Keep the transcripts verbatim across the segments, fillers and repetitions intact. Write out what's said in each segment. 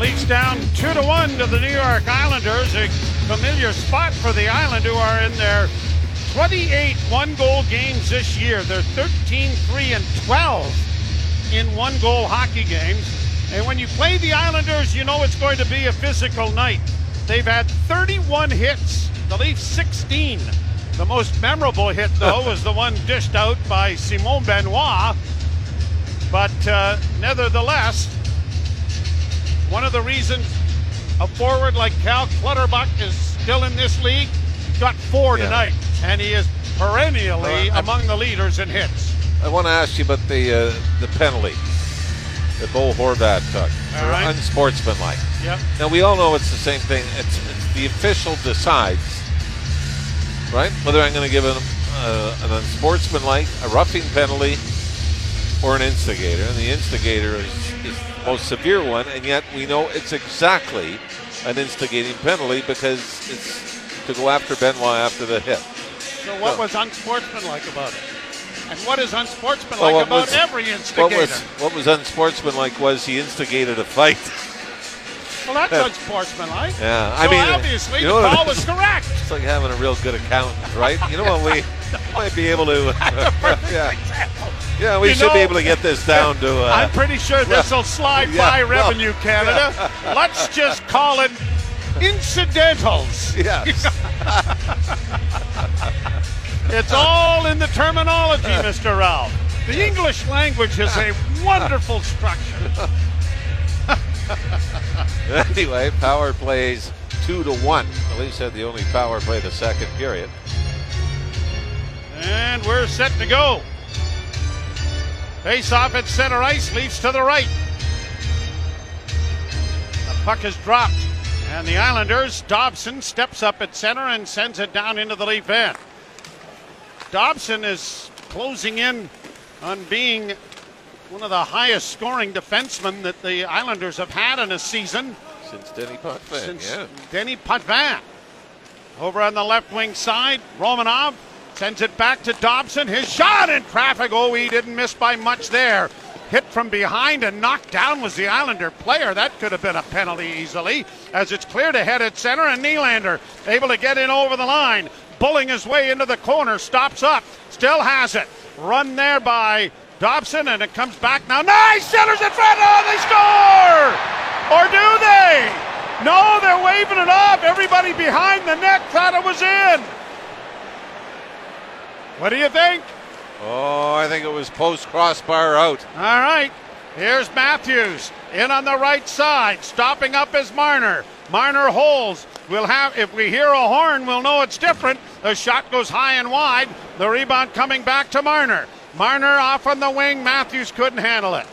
Leafs down two to one to the New York Islanders, a familiar spot for the Islanders, who are in their twenty-eight one-goal games this year. They're thirteen, three, and twelve in one-goal hockey games. And when you play the Islanders, you know it's going to be a physical night. They've had thirty-one hits, the Leafs sixteen. The most memorable hit, though, was the one dished out by Simon Benoit. But uh, nevertheless, one of the reasons a forward like Cal Clutterbuck is still in this league, got four yeah. tonight, and he is perennially uh, among the leaders in hits. I want to ask you about the uh, the penalty that Bo Horvat took. All right. Unsportsmanlike. Yep. Now, we all know it's the same thing. It's, it's the official decides, right, whether I'm going to give an, uh, an unsportsmanlike, a roughing penalty, or an instigator. And the instigator is, is the most severe one, and yet we know it's exactly an instigating penalty because it's to go after Benoit after the hit. So what so. was unsportsmanlike about it? And what is unsportsmanlike well, about was, every instigator? What was, what was unsportsmanlike was he instigated a fight. Well, that's that, unsportsmanlike. Yeah, so I mean, obviously, you know, the call was correct. It's like having a real good accountant, right? You know what, we might be able to... yeah. yeah, we you should know, be able to get this down to... Uh, I'm pretty sure this will slide yeah, by well, Revenue Canada. Yeah. Let's just call it incidentals. Yes. It's all in the terminology, Mister Ralph. The English language is a wonderful structure. Anyway, power plays two to one. The Leafs had the only power play the second period. And we're set to go. Face off at center ice, Leafs to the right. The puck is dropped. And the Islanders, Dobson steps up at center and sends it down into the Leaf end. Dobson is closing in on being one of the highest scoring defensemen that the Islanders have had in a season. Since Denis Potvin. Since yeah. Denis Potvin. Over on the left wing side, Romanov sends it back to Dobson. His shot in traffic. Oh, he didn't miss by much there. Hit from behind and knocked down was the Islander player. That could have been a penalty easily, as it's cleared ahead at center, and Nylander able to get in over the line. Pulling his way into the corner, stops up, still has it. Run there by Dobson, and it comes back now. Nice! Centers in front! Oh, they score! Or do they? No, they're waving it off. Everybody behind the net thought it was in. What do you think? Oh, I think it was post crossbar out. All right. Here's Matthews in on the right side. Stopping up is Marner. Marner holds. We'll have, if we hear a horn, we'll know it's different. The shot goes high and wide. The rebound coming back to Marner. Marner off on the wing. Matthews couldn't handle it.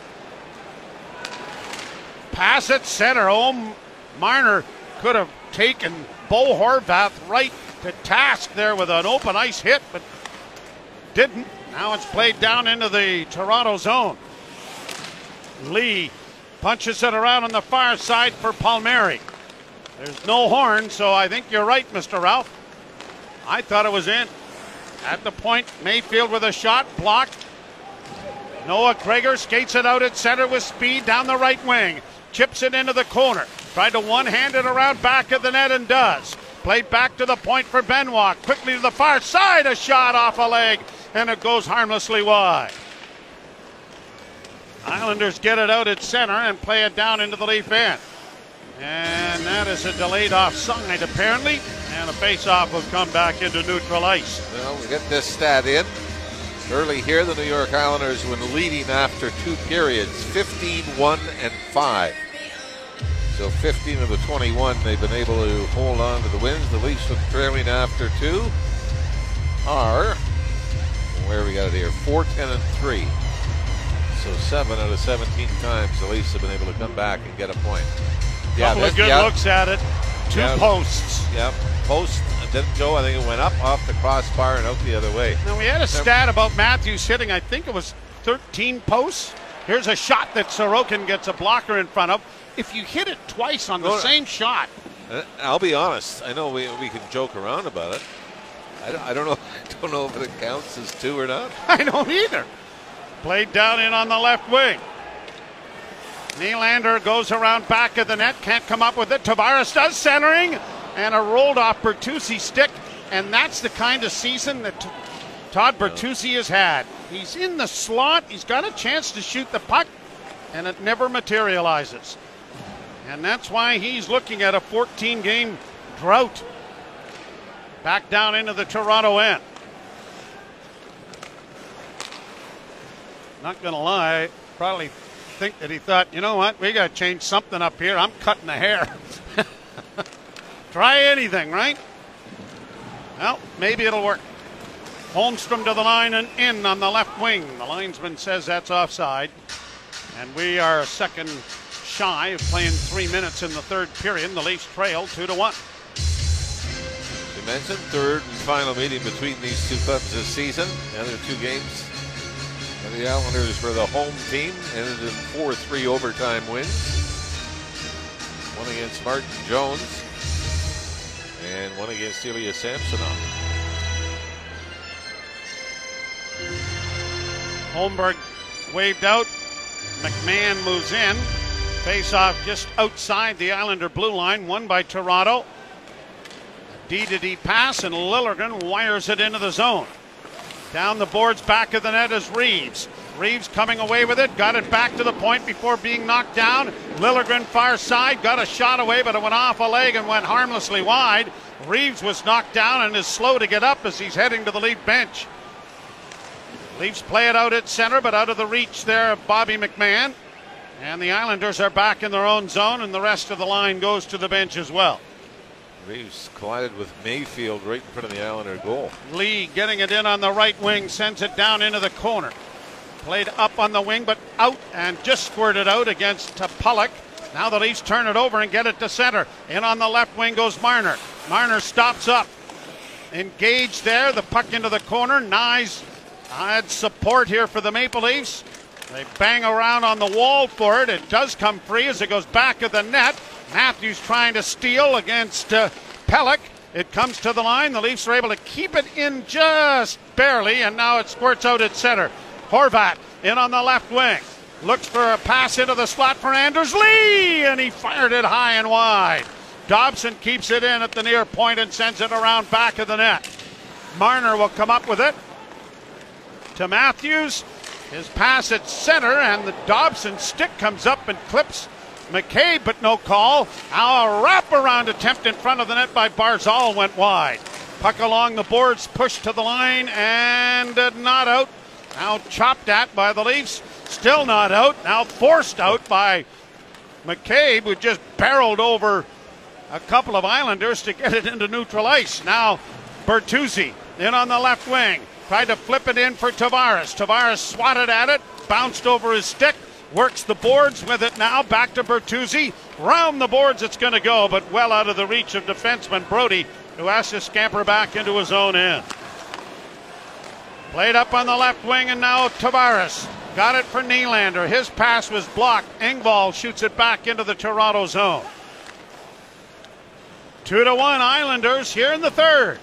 Pass at center. Oh, Marner could have taken Bo Horvat right to task there with an open ice hit, but didn't. Now it's played down into the Toronto zone. Lee punches it around on the far side for Palmieri. There's no horn, so I think you're right, Mister Ralph. I thought it was in. At the point, Mayfield with a shot, blocked. Noah Gregor skates it out at center with speed down the right wing. Chips it into the corner. Tried to one-hand it around back of the net and does. Played back to the point for Benoit. Quickly to the far side, a shot off a leg, and it goes harmlessly wide. Islanders get it out at center and play it down into the Leaf end. And that is a delayed offside, apparently. And a face-off will come back into neutral ice. Well, we get this stat in. Early here, the New York Islanders were leading after two periods, fifteen, one, and five. So fifteen of the twenty-one, they've been able to hold on to the wins. The Leafs look trailing after two. Are, where we got it here, four, ten, and three. So seven out of seventeen times, the Leafs have been able to come back and get a point. Yeah, couple of good yeah. looks at it. Two yeah. posts. Yep. Yeah. Post didn't go. I think it went up off the crossbar and out the other way. Now we had a stat about Matthews hitting, I think it was thirteen posts. Here's a shot that Sorokin gets a blocker in front of. If you hit it twice on the well, same shot. I'll be honest. I know we, we can joke around about it. I don't, I don't know. I don't know if it counts as two or not. I don't either. Played down in on the left wing. Nylander goes around back of the net, can't come up with it. Tavares does centering, and a rolled off Bertuzzi stick, and that's the kind of season that t- Todd Bertuzzi has had. He's in the slot, he's got a chance to shoot the puck, and it never materializes. And that's why he's looking at a fourteen-game drought. Back down into the Toronto end. Not going to lie, probably think that he thought, you know what, we got to change something up here. I'm cutting the hair. Try anything, right? Well, maybe it'll work. Holmstrom to the line and in on the left wing. The linesman says that's offside. And we are a second shy of playing three minutes in the third period. The Leafs trail two to one. As you mentioned, third and final meeting between these two clubs this season. The other two games for the Islanders for the home team ended in four three overtime wins. One against Martin Jones and one against Ilya Samsonov. Holmberg waved out. McMahon moves in. Face-off just outside the Islander blue line, won by Toronto. D-to-D pass, and Liljegren wires it into the zone. Down the boards, back of the net is Reeves. Reeves coming away with it, got it back to the point before being knocked down. Liljegren far side, got a shot away, but it went off a leg and went harmlessly wide. Reeves was knocked down and is slow to get up as he's heading to the Leaf bench. Leafs play it out at center, but out of the reach there of Bobby McMahon. And the Islanders are back in their own zone, and the rest of the line goes to the bench as well. Reeves collided with Mayfield right in front of the Islander goal. Lee getting it in on the right wing, sends it down into the corner. Played up on the wing, but out and just squirted out against Topulic. Now the Leafs turn it over and get it to center. In on the left wing goes Marner. Marner stops up. Engaged there, the puck into the corner. Nyes had support here for the Maple Leafs. They bang around on the wall for it. It does come free as it goes back of the net. Matthews trying to steal against uh, Pellick. It comes to the line. The Leafs are able to keep it in just barely, and now it squirts out at center. Horvat in on the left wing. Looks for a pass into the slot for Anders Lee, and he fired it high and wide. Dobson keeps it in at the near point and sends it around back of the net. Marner will come up with it. To Matthews, his pass at center, and the Dobson stick comes up and clips McCabe, but no call. Now a wraparound attempt in front of the net by Barzal went wide. Puck along the boards, pushed to the line, and not out. Now chopped at by the Leafs, still not out. Now forced out by McCabe, who just barreled over a couple of Islanders to get it into neutral ice. Now Bertuzzi in on the left wing. Tried to flip it in for Tavares. Tavares swatted at it, bounced over his stick, works the boards with it now, back to Bertuzzi. Round the boards it's going to go, but well out of the reach of defenseman Brody, who has to scamper back into his own end. Played up on the left wing, and now Tavares got it for Nylander. His pass was blocked. Engvall shoots it back into the Toronto zone. Two to one Islanders here in the third.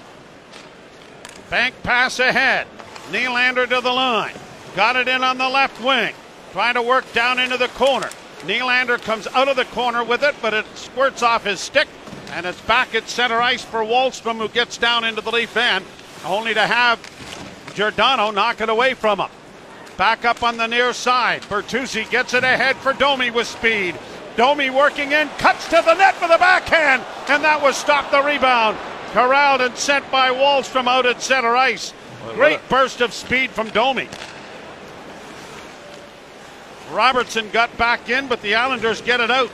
Bank pass ahead. Nylander to the line. Got it in on the left wing. Trying to work down into the corner. Nylander comes out of the corner with it, but it squirts off his stick. And it's back at center ice for Wallstrom, who gets down into the Leaf end, only to have Giordano knock it away from him. Back up on the near side. Bertuzzi gets it ahead for Domi with speed. Domi working in, cuts to the net with a backhand. And that was stopped the rebound. Corralled and sent by Wallstrom out at center ice. Great burst of speed from Domi. Robertson got back in, but the Islanders get it out.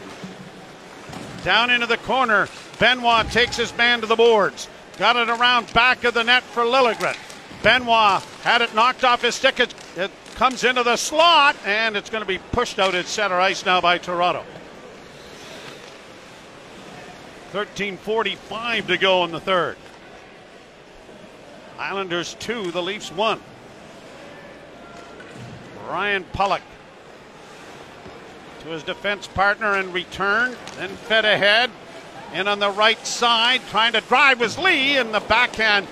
Down into the corner, Benoit takes his man to the boards. Got it around back of the net for Liljegren. Benoit had it knocked off his stick. It, it comes into the slot, and it's going to be pushed out at center ice now by Toronto. thirteen forty-five to go in the third. Islanders two, the Leafs one. Ryan Pulock to his defense partner in return, then fed ahead. In on the right side, trying to drive was Lee, and the backhand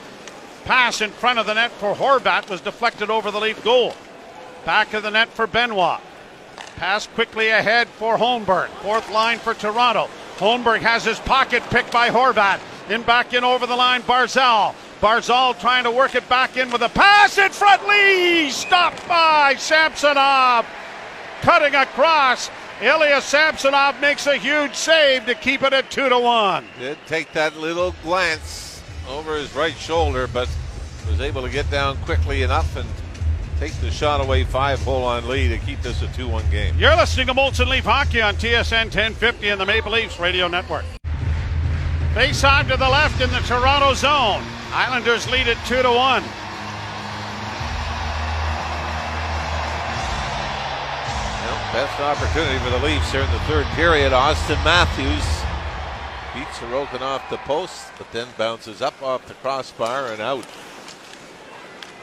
pass in front of the net for Horvat was deflected over the Leaf goal. Back of the net for Benoit. Pass quickly ahead for Holmberg. Fourth line for Toronto. Holmberg has his pocket picked by Horvat. In back in over the line, Barzal. Barzal trying to work it back in with a pass in front. Lee stopped by Samsonov. Cutting across. Ilya Samsonov makes a huge save to keep it at two to one. Did take that little glance over his right shoulder, but was able to get down quickly enough and takes the shot away, five hole on Lee to keep this a two one game. You're listening to Molson Leaf Hockey on T S N ten fifty and the Maple Leafs Radio Network. Face-off to the left in the Toronto zone. Islanders lead it two to one. Well, best opportunity for the Leafs here in the third period. Austin Matthews beats Sorokin off the post, but then bounces up off the crossbar and out.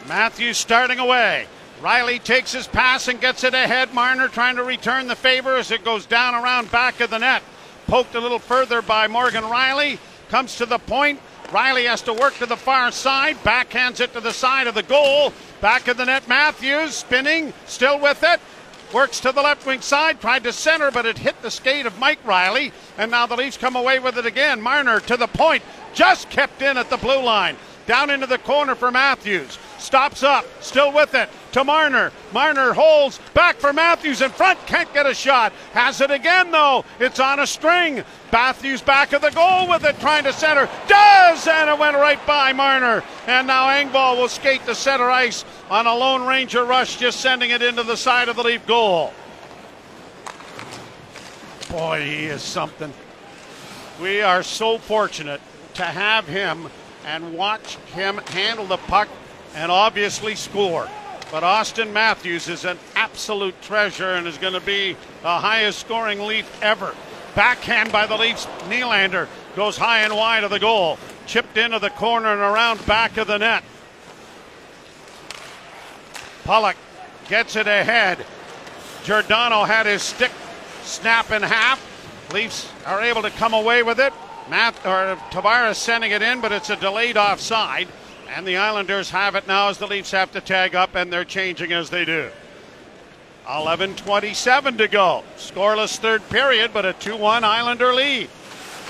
Matthews starting away. Riley takes his pass and gets it ahead. Marner trying to return the favor as it goes down around back of the net. Poked a little further by Morgan Riley. Comes to the point. Riley has to work to the far side. Backhands it to the side of the goal. Back of the net, Matthews spinning. Still with it. Works to the left wing side. Tried to center, but it hit the skate of Mike Riley. And now the Leafs come away with it again. Marner to the point. Just kept in at the blue line. Down into the corner for Matthews. Stops up, still with it, to Marner. Marner holds, back for Matthews in front, can't get a shot. Has it again, though. It's on a string. Matthews back of the goal with it, trying to center. Does, and it went right by Marner. And now Engvall will skate to center ice on a Lone Ranger rush, just sending it into the side of the Leaf goal. Boy, he is something. We are so fortunate to have him and watch him handle the puck and obviously score. But Austin Matthews is an absolute treasure and is going to be the highest scoring Leaf ever. Backhand by the Leafs. Nylander goes high and wide of the goal. Chipped into the corner and around back of the net. Pollock gets it ahead. Giordano had his stick snap in half. Leafs are able to come away with it. Matt, or Tavares sending it in, but it's a delayed offside. And the Islanders have it now as the Leafs have to tag up, and they're changing as they do. eleven twenty-seven to go. Scoreless third period, but a two one Islander lead.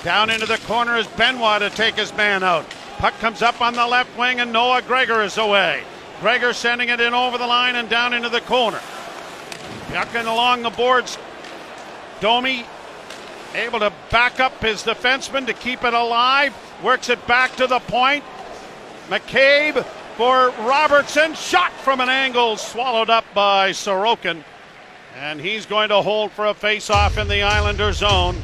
Down into the corner is Benoit to take his man out. Puck comes up on the left wing, and Noah Gregor is away. Gregor sending it in over the line and down into the corner. Yucking along the boards. Domi able to back up his defenseman to keep it alive. Works it back to the point. McCabe for Robertson. Shot from an angle, swallowed up by Sorokin. And he's going to hold for a face-off in the Islander zone.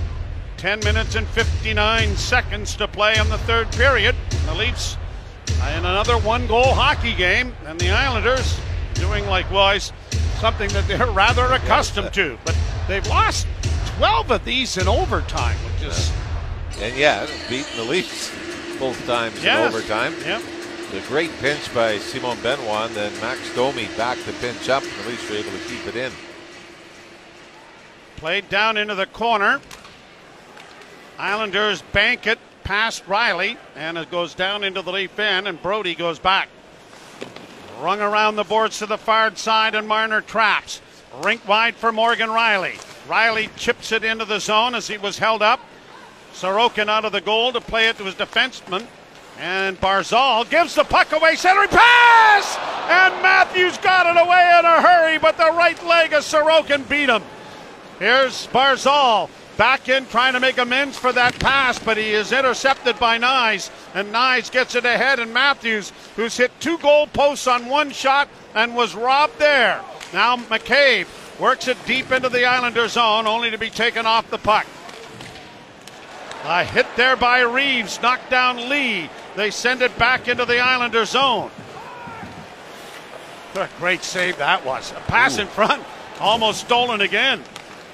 ten minutes and fifty-nine seconds to play in the third period. The Leafs in another one-goal hockey game. And the Islanders doing likewise, something that they're rather accustomed to. But they've lost twelve of these in overtime, which is... And yeah, beating the Leafs both times yes. in overtime. Yep. The great pinch by Simon Benoit, and then Max Domi backed the pinch up, and the Leafs were able to keep it in. Played down into the corner. Islanders bank it past Riley, and it goes down into the Leaf end, and Brody goes back. Rung around the boards to the far side, and Marner traps. Rink wide for Morgan Riley. Riley chips it into the zone as he was held up. Sorokin out of the goal to play it to his defenseman. And Barzal gives the puck away. Centering pass! And Matthews got it away in a hurry, but the right leg of Sorokin beat him. Here's Barzal back in trying to make amends for that pass, but he is intercepted by Nyes. And Nyes gets it ahead, and Matthews, who's hit two goal posts on one shot and was robbed there. Now McCabe works it deep into the Islander zone, only to be taken off the puck. A hit there by Reeves, knocked down Lee. They send it back into the Islander zone. What a great save that was. A pass Ooh. in front, almost stolen again.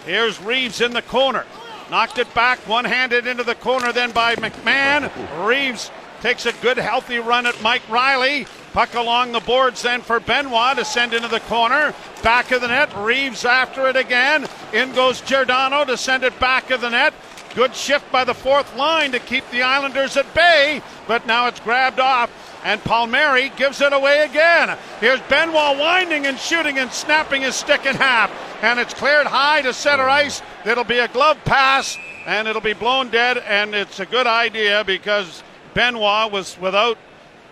Here's Reeves in the corner. Knocked it back, one-handed into the corner then by McMahon. Reeves takes a good, healthy run at Mike Riley. Puck along the boards then for Benoit to send into the corner. Back of the net, Reeves after it again. In goes Giordano to send it back of the net. Good shift by the fourth line to keep the Islanders at bay, but now it's grabbed off And Palmieri gives it away again. Here's Benoit winding and shooting and snapping his stick in half. And it's cleared high to center ice. It'll be a glove pass, and it'll be blown dead. And it's a good idea because Benoit was without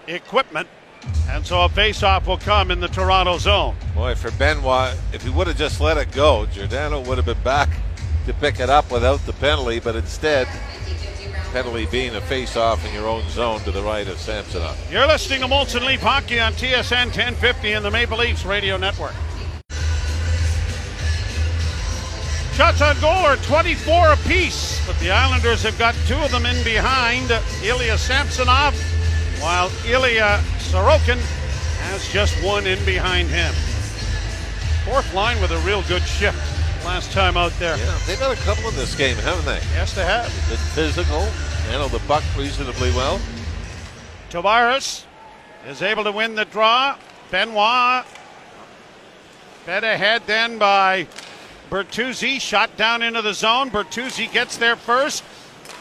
equipment. And so a face-off will come in the Toronto zone. Boy, for Benoit, if he would have just let it go, Giordano would have been back to pick it up without the penalty. But instead, penalty being a face-off in your own zone to the right of Samsonov. You're listening to Molson Leaf Hockey on T S N ten fifty and the Maple Leafs Radio Network. Shots on goal are twenty-four apiece, but the Islanders have got two of them in behind. Ilya Samsonov, while Ilya Sorokin has just one in behind him. Fourth line with a real good shift last time out there. Yeah, they've had a couple in this game, haven't they? Yes, they have. Been physical, handled the puck reasonably well. Tavares is able to win the draw. Benoit fed ahead then by Bertuzzi, shot down into the zone. Bertuzzi gets there first,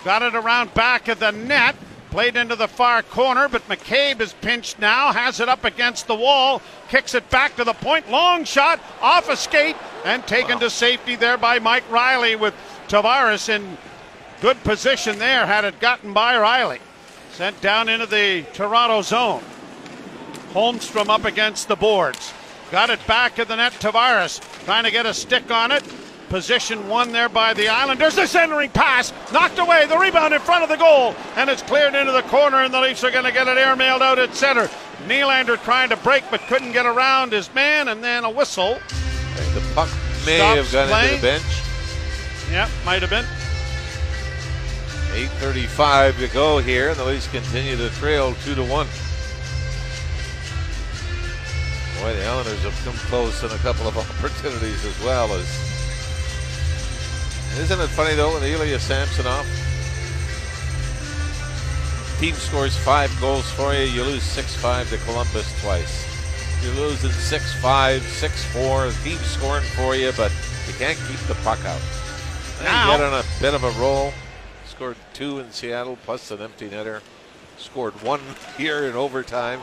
got it around back of the net. Played into the far corner, but McCabe is pinched now, has it up against the wall, kicks it back to the point, long shot, off a skate, and taken wow. to safety there by Mike Riley with Tavares in good position there, had it gotten by Riley. Sent down into the Toronto zone. Holmstrom up against the boards. Got it back to the net, Tavares trying to get a stick on it. Position one there by the Islanders. The centering pass knocked away. The rebound in front of the goal. And it's cleared into the corner, and the Leafs are going to get it airmailed out at center. Nylander trying to break but couldn't get around his man, and then a whistle. The puck may have gone playing. into the bench. Yep, might have been. eight thirty-five to go here, and the Leafs continue to trail two to one. Boy, the Islanders have come close in a couple of opportunities as well as. Isn't it funny, though, with Ilya Samsonov? Team scores five goals for you. You lose six five to Columbus twice. You're losing six five, six four. Team scoring for you, but you can't keep the puck out. Now, you get on a bit of a roll. Scored two in Seattle, plus an empty netter. Scored one here in overtime.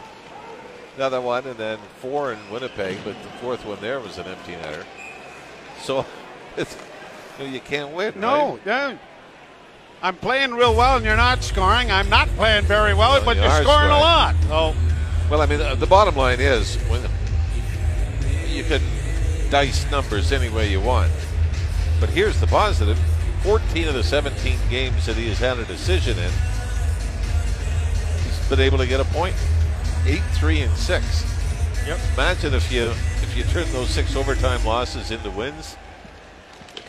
Another one, and then four in Winnipeg, but the fourth one there was an empty netter. So it's... So you can't win. No, right? yeah. I'm playing real well, and you're not scoring. I'm not playing very well, well but you you're scoring, scoring a lot. Oh, well, I mean, uh, the bottom line is, when you can dice numbers any way you want. But here's the positive: fourteen of the seventeen games that he has had a decision in, he's been able to get a point. Eight, three, and six. Yep. Imagine if you if you turn those six overtime losses into wins.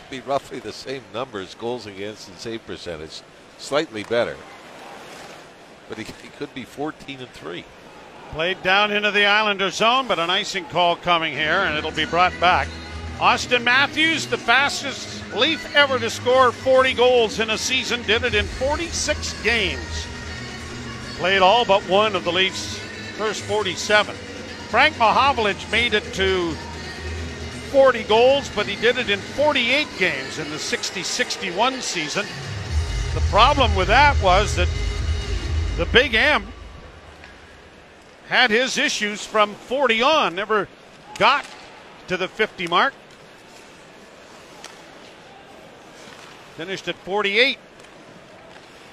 Be roughly the same numbers, goals against and save percentage, slightly better, but he, he could be fourteen and three. Played down into the Islander zone, but an icing call coming here, and it'll be brought back. Austin Matthews, the fastest Leaf ever to score forty goals in a season, did it in forty-six games, played all but one of the Leafs' first forty-seven. Frank Mahovlich made it to forty goals, but he did it in forty-eight games in the sixty sixty-one season. The problem with that was that the Big M had his issues from forty on, never got to the fifty mark. Finished at forty-eight.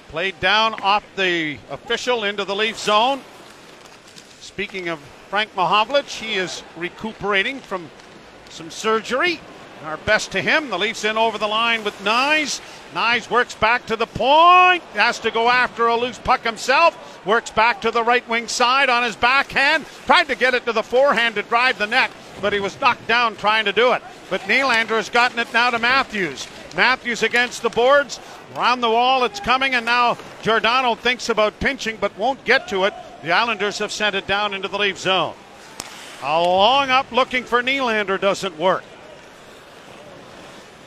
Played down off the official into the Leaf zone. Speaking of Frank Mahovlich, he is recuperating from some surgery. Our best to him. The Leafs in over the line with Nyes. Nyes works back to the point. Has to go after a loose puck himself. Works back to the right wing side on his backhand. Tried to get it to the forehand to drive the net, but he was knocked down trying to do it. But Nylander has gotten it now to Matthews. Matthews against the boards. Around the wall, it's coming, and now Giordano thinks about pinching but won't get to it. The Islanders have sent it down into the Leaf zone. A long up looking for Nylander doesn't work.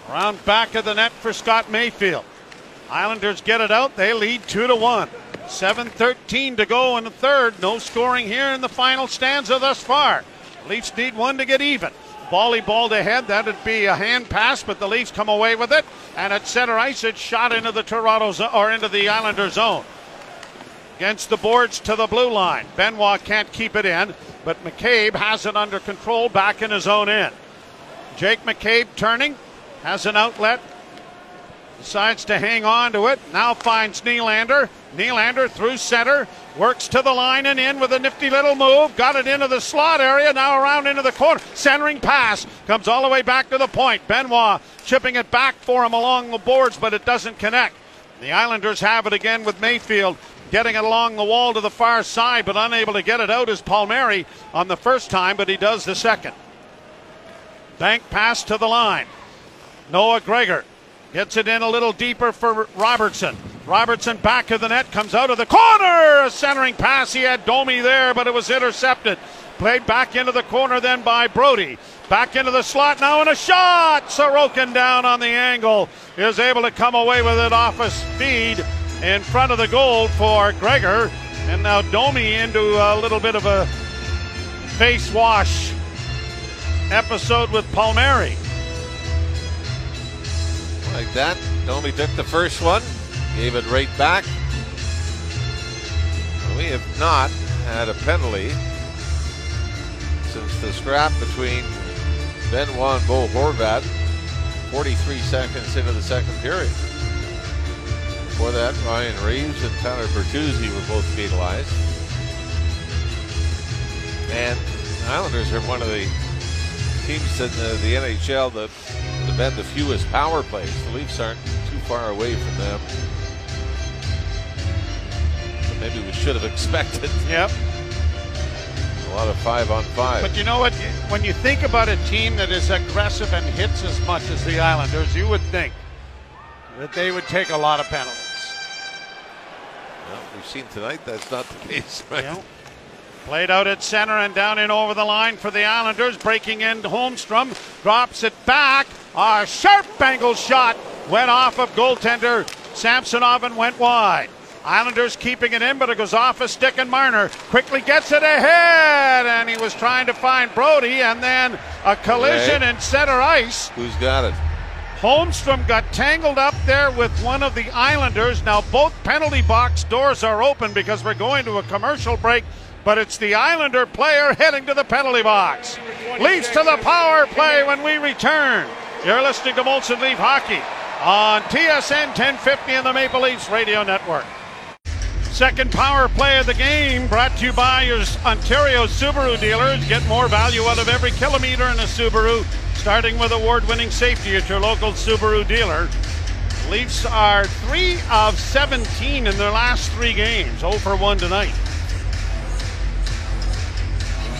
Around back of the net for Scott Mayfield. Islanders get it out. They lead two to one. seven thirteen to go in the third. No scoring here in the final stanza thus far. The Leafs need one to get even. Volley balled ahead. That would be a hand pass, but the Leafs come away with it. And at center ice, it's shot into the Toronto zone, or into the Islander zone. against the boards to the blue line. Benoit can't keep it in, but McCabe has it under control back in his own end. Jake McCabe turning, has an outlet, decides to hang on to it, now finds Nylander. Nylander through center, works to the line and in with a nifty little move, got it into the slot area, now around into the corner, centering pass, comes all the way back to the point. Benoit chipping it back for him along the boards, but it doesn't connect. The Islanders have it again with Mayfield, getting it along the wall to the far side, but unable to get it out is Palmieri on the first time, but he does the second. Bank pass to the line. Noah Gregor gets it in a little deeper for Robertson. Robertson back of the net, comes out of the corner. A centering pass. He had Domi there, but it was intercepted. Played back into the corner then by Brody. Back into the slot now and a shot. Sorokin down on the angle. Is able to come away with it off a speed in front of the goal for Gregor. And now Domi into a little bit of a face wash episode with Palmieri. Like that. Domi took the first one. Gave it right back. We have not had a penalty since the scrap between Benoit and Bo Horvat forty-three seconds into the second period. Before that, Ryan Reeves and Tyler Bertuzzi were both penalized. And the Islanders are one of the teams in the, the N H L that have had the fewest power plays. The Leafs aren't too far away from them. Maybe we should have expected. Yep. A lot of five on five. But you know what? When you think about a team that is aggressive and hits as much as the Islanders, you would think that they would take a lot of penalties. Well, we've seen tonight that's not the case, right? Yep. Played out at center and down in over the line for the Islanders. Breaking in Holmstrom. Drops it back. A sharp angle shot went off of goaltender Samsonov and went wide. Islanders keeping it in, but it goes off a stick, and Marner quickly gets it ahead, and he was trying to find Brody, and then a collision right in center ice. Who's got it? Holmstrom got tangled up there with one of the Islanders. Now both penalty box doors are open because we're going to a commercial break, but it's the Islander player heading to the penalty box. Leafs to the power play when we return. You're listening to Molson Leaf Hockey on T S N ten fifty and the Maple Leafs Radio Network. Second power play of the game brought to you by your Ontario Subaru dealers. Get more value out of every kilometer in a Subaru, starting with award-winning safety at your local Subaru dealer. The Leafs are three of seventeen in their last three games, oh for one tonight.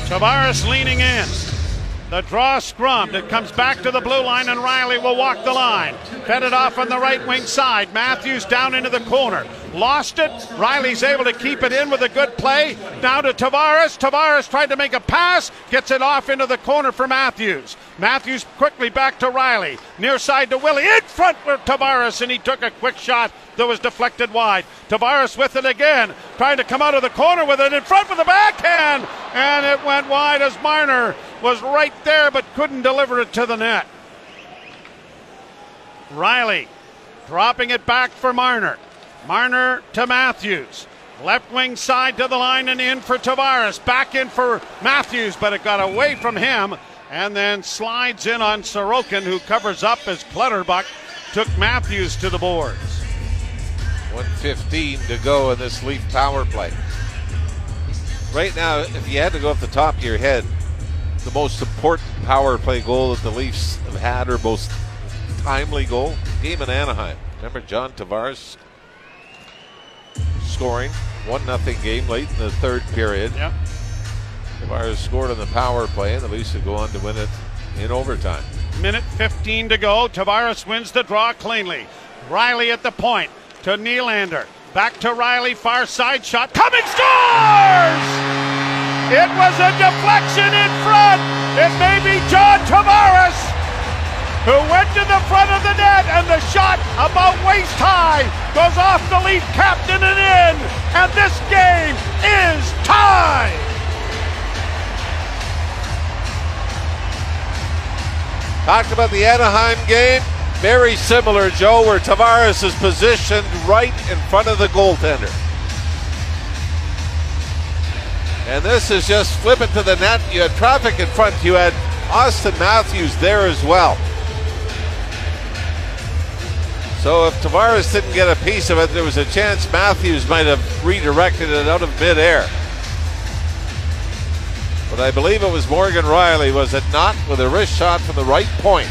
Tavares leaning in. The draw scrum that comes back to the blue line, and Riley will walk the line. Fed it off on the right wing side. Matthews down into the corner. Lost it. Riley's able to keep it in with a good play. Now to Tavares. Tavares tried to make a pass. Gets it off into the corner for Matthews. Matthews quickly back to Riley. Near side to Willie. In front for Tavares, and he took a quick shot that was deflected wide. Tavares with it again. Trying to come out of the corner with it. In front with the backhand. And it went wide as Marner was right there but couldn't deliver it to the net. Riley dropping it back for Marner. Marner to Matthews. Left wing side to the line and in for Tavares. Back in for Matthews, but it got away from him and then slides in on Sorokin, who covers up as Clutterbuck took Matthews to the boards. one fifteen to go in this Leaf power play. Right now, if you had to go off the top of your head, the most important power play goal that the Leafs have had, or most timely goal, game in Anaheim. Remember John Tavares scoring, one nothing game late in the third period. Yep. Tavares scored on the power play, and the Leafs would go on to win it in overtime. minute fifteen to go. Tavares wins the draw cleanly. Riley at the point to Nylander. Back to Riley, far side shot. Cummings scores! It was a deflection in front. It may be John Tavares who went to the front of the net, and the shot about waist high goes off the Leaf captain and in, and this game is tied. Talked about the Anaheim game. Very similar, Joe, where Tavares is positioned right in front of the goaltender. And this is just flip it to the net. You had traffic in front. You had Austin Matthews there as well. So if Tavares didn't get a piece of it, there was a chance Matthews might have redirected it out of midair. But I believe it was Morgan Riley, was it not, with a wrist shot from the right point.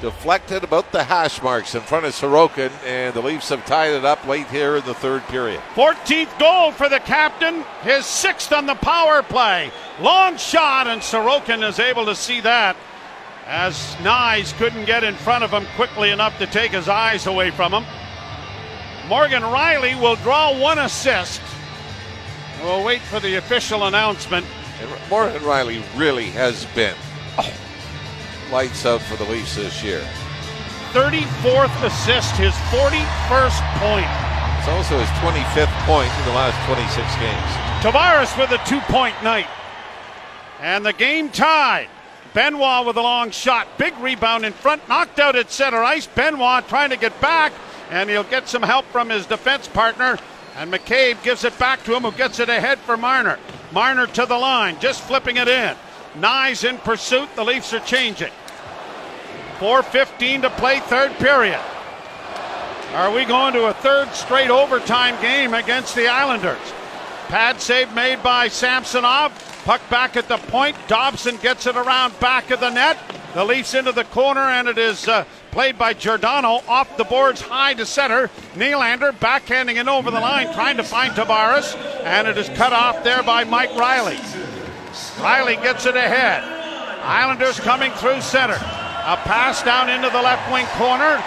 Deflected about the hash marks in front of Sorokin, and the Leafs have tied it up late here in the third period. fourteenth goal for the captain, his sixth on the power play. Long shot, and Sorokin is able to see that, as Nyes couldn't get in front of him quickly enough to take his eyes away from him. Morgan Riley will draw one assist. We'll wait for the official announcement. And Morgan Riley really has been oh, lights out for the Leafs this year. thirty-fourth assist, his forty-first point. It's also his twenty-fifth point in the last twenty-six games. Tavares with a two-point night. And the game tied. Benoit with a long shot, big rebound in front, knocked out at center ice. Benoit trying to get back, and he'll get some help from his defense partner, and McCabe gives it back to him, who gets it ahead for Marner. Marner to the line, just flipping it in. Nyes in pursuit. The Leafs are changing. four fifteen to play, third period. Are we going to a third straight overtime game against the Islanders? Pad save made by Samsonov. Puck back at the point. Dobson gets it around back of the net. The Leafs into the corner, and it is uh, played by Giordano off the boards high to center. Nylander backhanding it over the line, trying to find Tavares, and it is cut off there by Mike Riley. Riley gets it ahead. Islanders coming through center. A pass down into the left wing corner.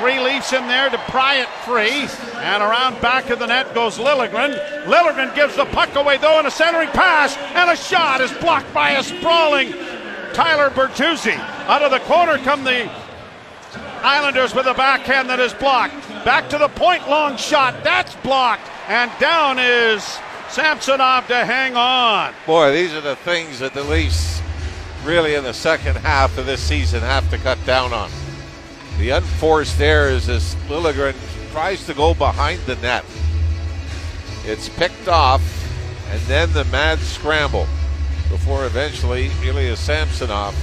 Three Leafs in there to pry it free. And around back of the net goes Liljegren. Liljegren gives the puck away, though, in a centering pass. And a shot is blocked by a sprawling Tyler Bertuzzi. Out of the corner come the Islanders with a backhand that is blocked. Back to the point, long shot. That's blocked. And down is Samsonov to hang on. Boy, these are the things that the Leafs really in the second half of this season have to cut down on. The unforced error is as Liljegren tries to go behind the net. It's picked off, and then the mad scramble before eventually Ilya Samsonov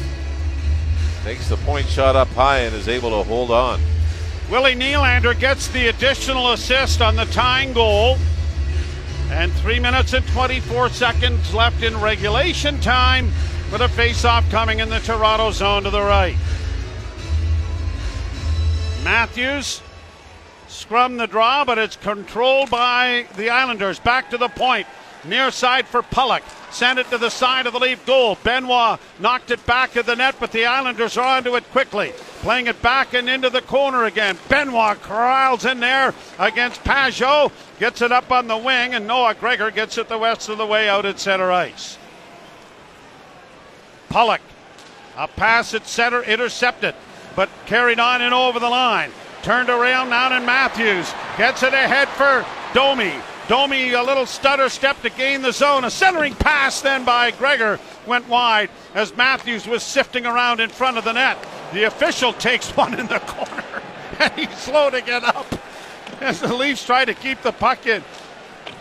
takes the point shot up high and is able to hold on. Willie Nylander gets the additional assist on the tying goal. And three minutes and twenty-four seconds left in regulation time with a face-off coming in the Toronto zone to the right. Matthews scrum the draw, but it's controlled by the Islanders. Back to the point, near side for Pulock, sent it to the side of the Leaf goal. Benoit knocked it back of the net, but the Islanders are onto it quickly, playing it back and into the corner again. Benoit corrals in there against Pajot, gets it up on the wing, and Noah Gregor gets it the rest of the way out at center ice. Pulock, a pass at center, intercepted, but carried on and over the line. Turned around now, and Matthews gets it ahead for Domi. Domi a little stutter step to gain the zone. A centering pass then by Gregor went wide as Matthews was sifting around in front of the net. The official takes one in the corner, and he's slow to get up as the Leafs try to keep the puck in.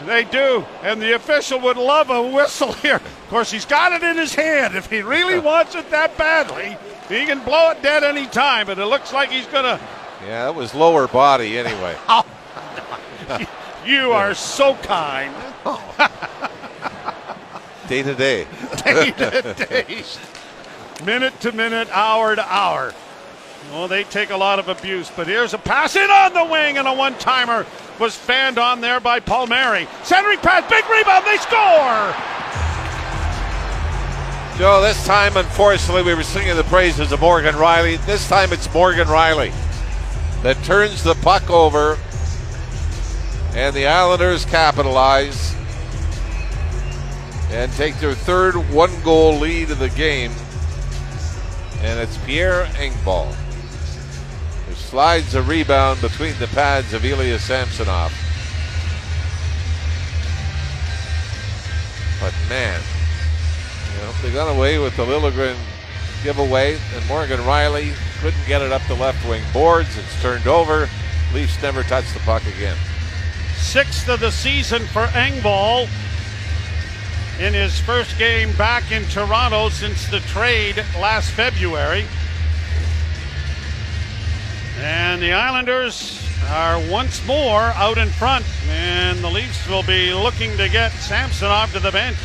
They do, and the official would love a whistle here. Of course, he's got it in his hand. If he really wants it that badly, he can blow it dead any time, but it looks like he's going to... Yeah, that was lower body anyway. Oh, you are so kind. Day to day. Day to day. Minute to minute, hour to hour. Well, they take a lot of abuse, but here's a pass in on the wing, and a one-timer was fanned on there by Palmieri. Centering pass, big rebound, they score! Joe, this time, unfortunately, we were singing the praises of Morgan Riley. This time it's Morgan Riley that turns the puck over, and the Islanders capitalize and take their third one-goal lead of the game. And it's Pierre Engvall who slides a rebound between the pads of Ilya Samsonov. But, man... Well, they got away with the Liljegren giveaway, and Morgan Riley couldn't get it up the left wing boards. It's turned over. Leafs never touched the puck again. Sixth of the season for Engvall, in his first game back in Toronto since the trade last February. And the Islanders are once more out in front, and the Leafs will be looking to get Samsonov to the bench.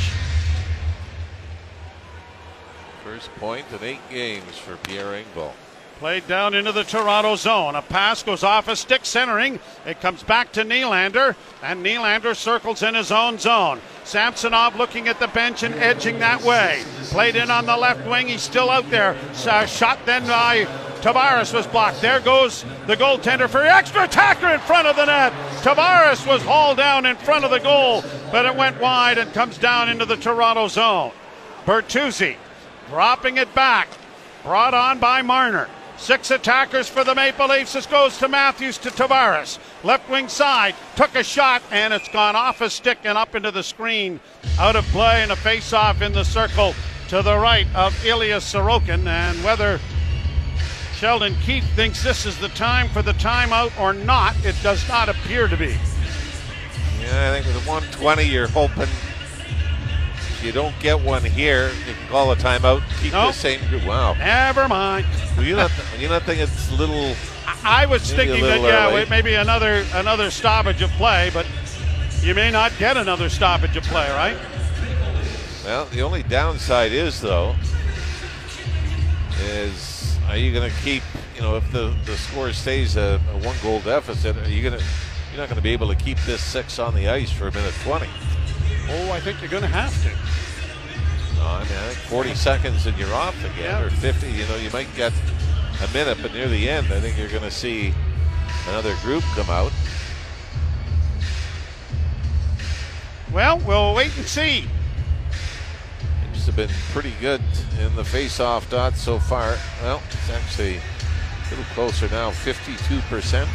First point of eight games for Pierre Engvall. Played down into the Toronto zone. A pass goes off a stick centering. It comes back to Nylander, and Nylander circles in his own zone. Samsonov looking at the bench and edging that way. Played in on the left wing. He's still out there. Uh, shot then by Tavares was blocked. There goes the goaltender for extra attacker in front of the net. Tavares was hauled down in front of the goal, but it went wide and comes down into the Toronto zone. Bertuzzi dropping it back. Brought on by Marner. Six attackers for the Maple Leafs. This goes to Matthews, to Tavares. Left wing side, took a shot, and it's gone off a stick and up into the screen. Out of play and a face-off in the circle to the right of Ilya Sorokin. And whether Sheldon Keefe thinks this is the time for the timeout or not, it does not appear to be. Yeah, I think with the one twenty, you're hoping if you don't get one here, you can call a timeout. Keep nope. the same group. Wow. Never mind. Were you not, you not think it's a little? I was thinking that yeah, early. maybe another another stoppage of play, but you may not get another stoppage of play, right? Well, the only downside is though, is are you going to keep? You know, if the the score stays a, a one goal deficit, are you going to? You're not going to be able to keep this six on the ice for a minute twenty. Oh, I think you're going to have to. No, I mean, I think forty seconds and you're off again, yeah. or fifty. You know, you might get a minute, but near the end, I think you're going to see another group come out. Well, we'll wait and see. Seems to have been pretty good in the face-off dot so far. Well, it's actually a little closer now, fifty-two percent.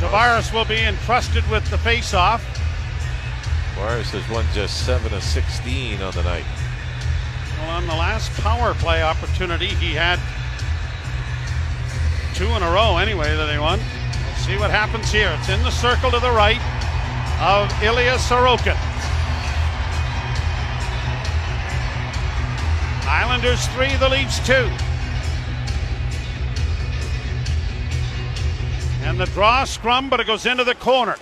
Tavares will be entrusted with the face-off. Tavares has won just seven of sixteen on the night. Well, on the last power play opportunity, he had two in a row anyway that he won. We'll see what happens here. It's in the circle to the right of Ilya Sorokin. Islanders three, the Leafs two. And the draw scrum, but it goes into the corner.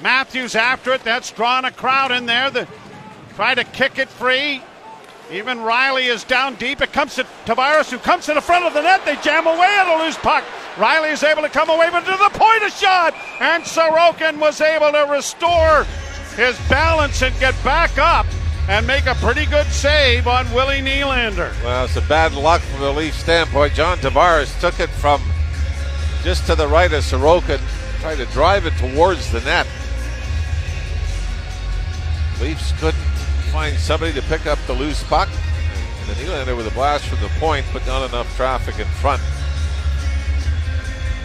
Matthews after it. That's drawn a crowd in there. The, try to kick it free. Even Riley is down deep. It comes to Tavares, who comes to the front of the net. They jam away at a loose puck. Riley is able to come away, but to the point of shot. And Sorokin was able to restore his balance and get back up and make a pretty good save on Willie Nylander. Well, it's a bad luck from the Leafs standpoint. John Tavares took it from just to the right of Sorokin, tried to drive it towards the net. Leafs couldn't find somebody to pick up the loose puck. And the Nylander with a blast from the point, but not enough traffic in front.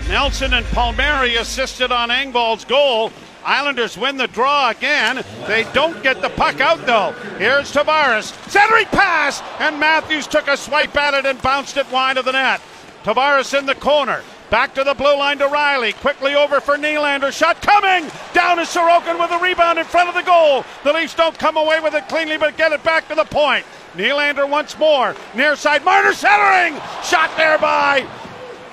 Nelson and Palmieri assisted on Engvall's goal. Islanders win the draw again. They don't get the puck out, though. Here's Tavares. Centering pass! And Matthews took a swipe at it and bounced it wide of the net. Tavares in the corner. Back to the blue line to Riley. Quickly over for Nylander. Shot coming. Down is Sorokin with a rebound in front of the goal. The Leafs don't come away with it cleanly, but get it back to the point. Nylander once more. Near side. Marner centering. Shot there by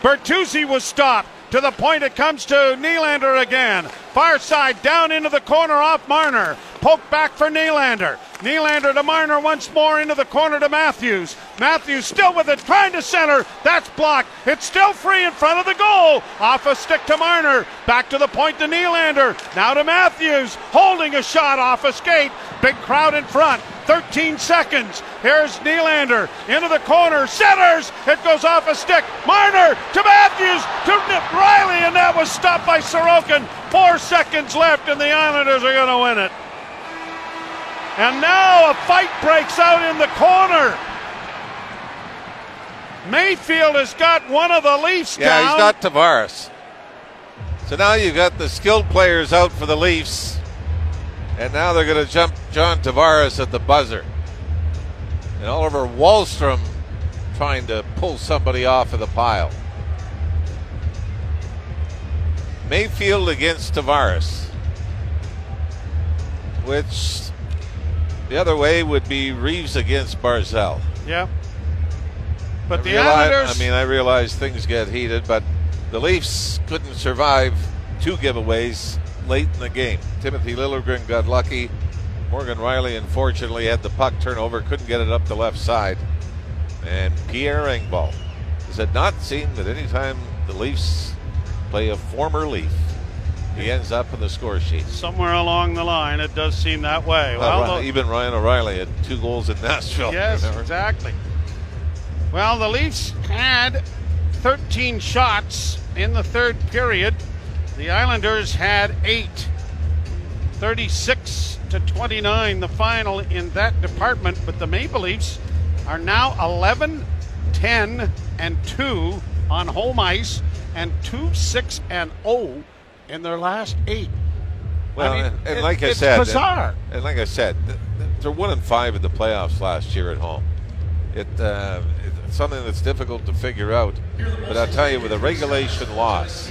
Bertuzzi was stopped. To the point it comes to Nylander again. Far side down into the corner off Marner. Poked back for Nylander. Nylander to Marner once more into the corner to Matthews. Matthews still with it, trying to center. That's blocked. It's still free in front of the goal. Off a stick to Marner. Back to the point to Nylander. Now to Matthews. Holding a shot off a skate. Big crowd in front. thirteen seconds. Here's Nylander into the corner, centers. It goes off a stick. Marner to Matthews to Riley, and that was stopped by Sorokin. Four seconds left, and the Islanders are going to win it. And now a fight breaks out in the corner. Mayfield has got one of the Leafs yeah, down. Yeah, he's got Tavares. So now you've got the skilled players out for the Leafs. And now they're going to jump John Tavares at the buzzer. And Oliver Wahlstrom trying to pull somebody off of the pile. Mayfield against Tavares. Which The other way would be Reeves against Barzal. Yeah. But I the realize, Islanders... I mean, I realize things get heated, but the Leafs couldn't survive two giveaways late in the game. Timothy Liljegren got lucky. Morgan Riley, unfortunately, had the puck turnover, couldn't get it up the left side. And Pierre Engvall. Is it not seen that any time the Leafs play a former Leaf, he ends up in the score sheet? Somewhere along the line, it does seem that way. Well, well, even Ryan O'Reilly had two goals in Nashville. Yes, remember? Exactly. Well, the Leafs had thirteen shots in the third period. The Islanders had eight. thirty-six to twenty-nine, the final in that department. But the Maple Leafs are now eleven, ten, and two on home ice, and two, six, and oh in their last eight. Well, I mean, and, and like it, I said, it's bizarre. And, and like I said, they're one and five in the playoffs last year at home. It, uh, it's something that's difficult to figure out, but I'll tell you, with a regulation loss,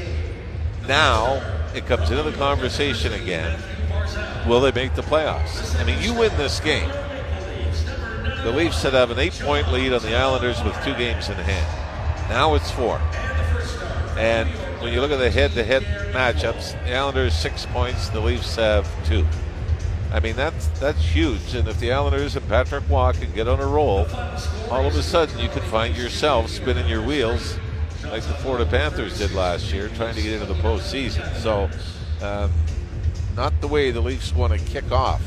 now it comes into the conversation again. Will they make the playoffs? I mean, you win this game, the Leafs had have an eight-point lead on the Islanders with two games in hand. Now it's four. And when you look at the head-to-head matchups, the Islanders six points, the Leafs have two. I mean, that's that's huge. And if the Islanders and Patrick Waugh can get on a roll, all of a sudden you can find yourself spinning your wheels like the Florida Panthers did last year, trying to get into the postseason. So um, not the way the Leafs want to kick off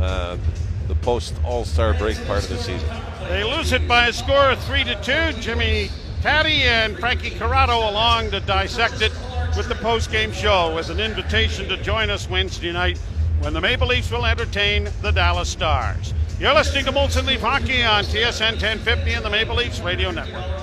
uh, the post-All-Star break part of the season. They lose it by a score of three to two. Jimmy Taddy and Frankie Corrado along to dissect it with the post-game show as an invitation to join us Wednesday night when the Maple Leafs will entertain the Dallas Stars. You're listening to Molson Leaf Hockey on T S N ten fifty and the Maple Leafs Radio Network.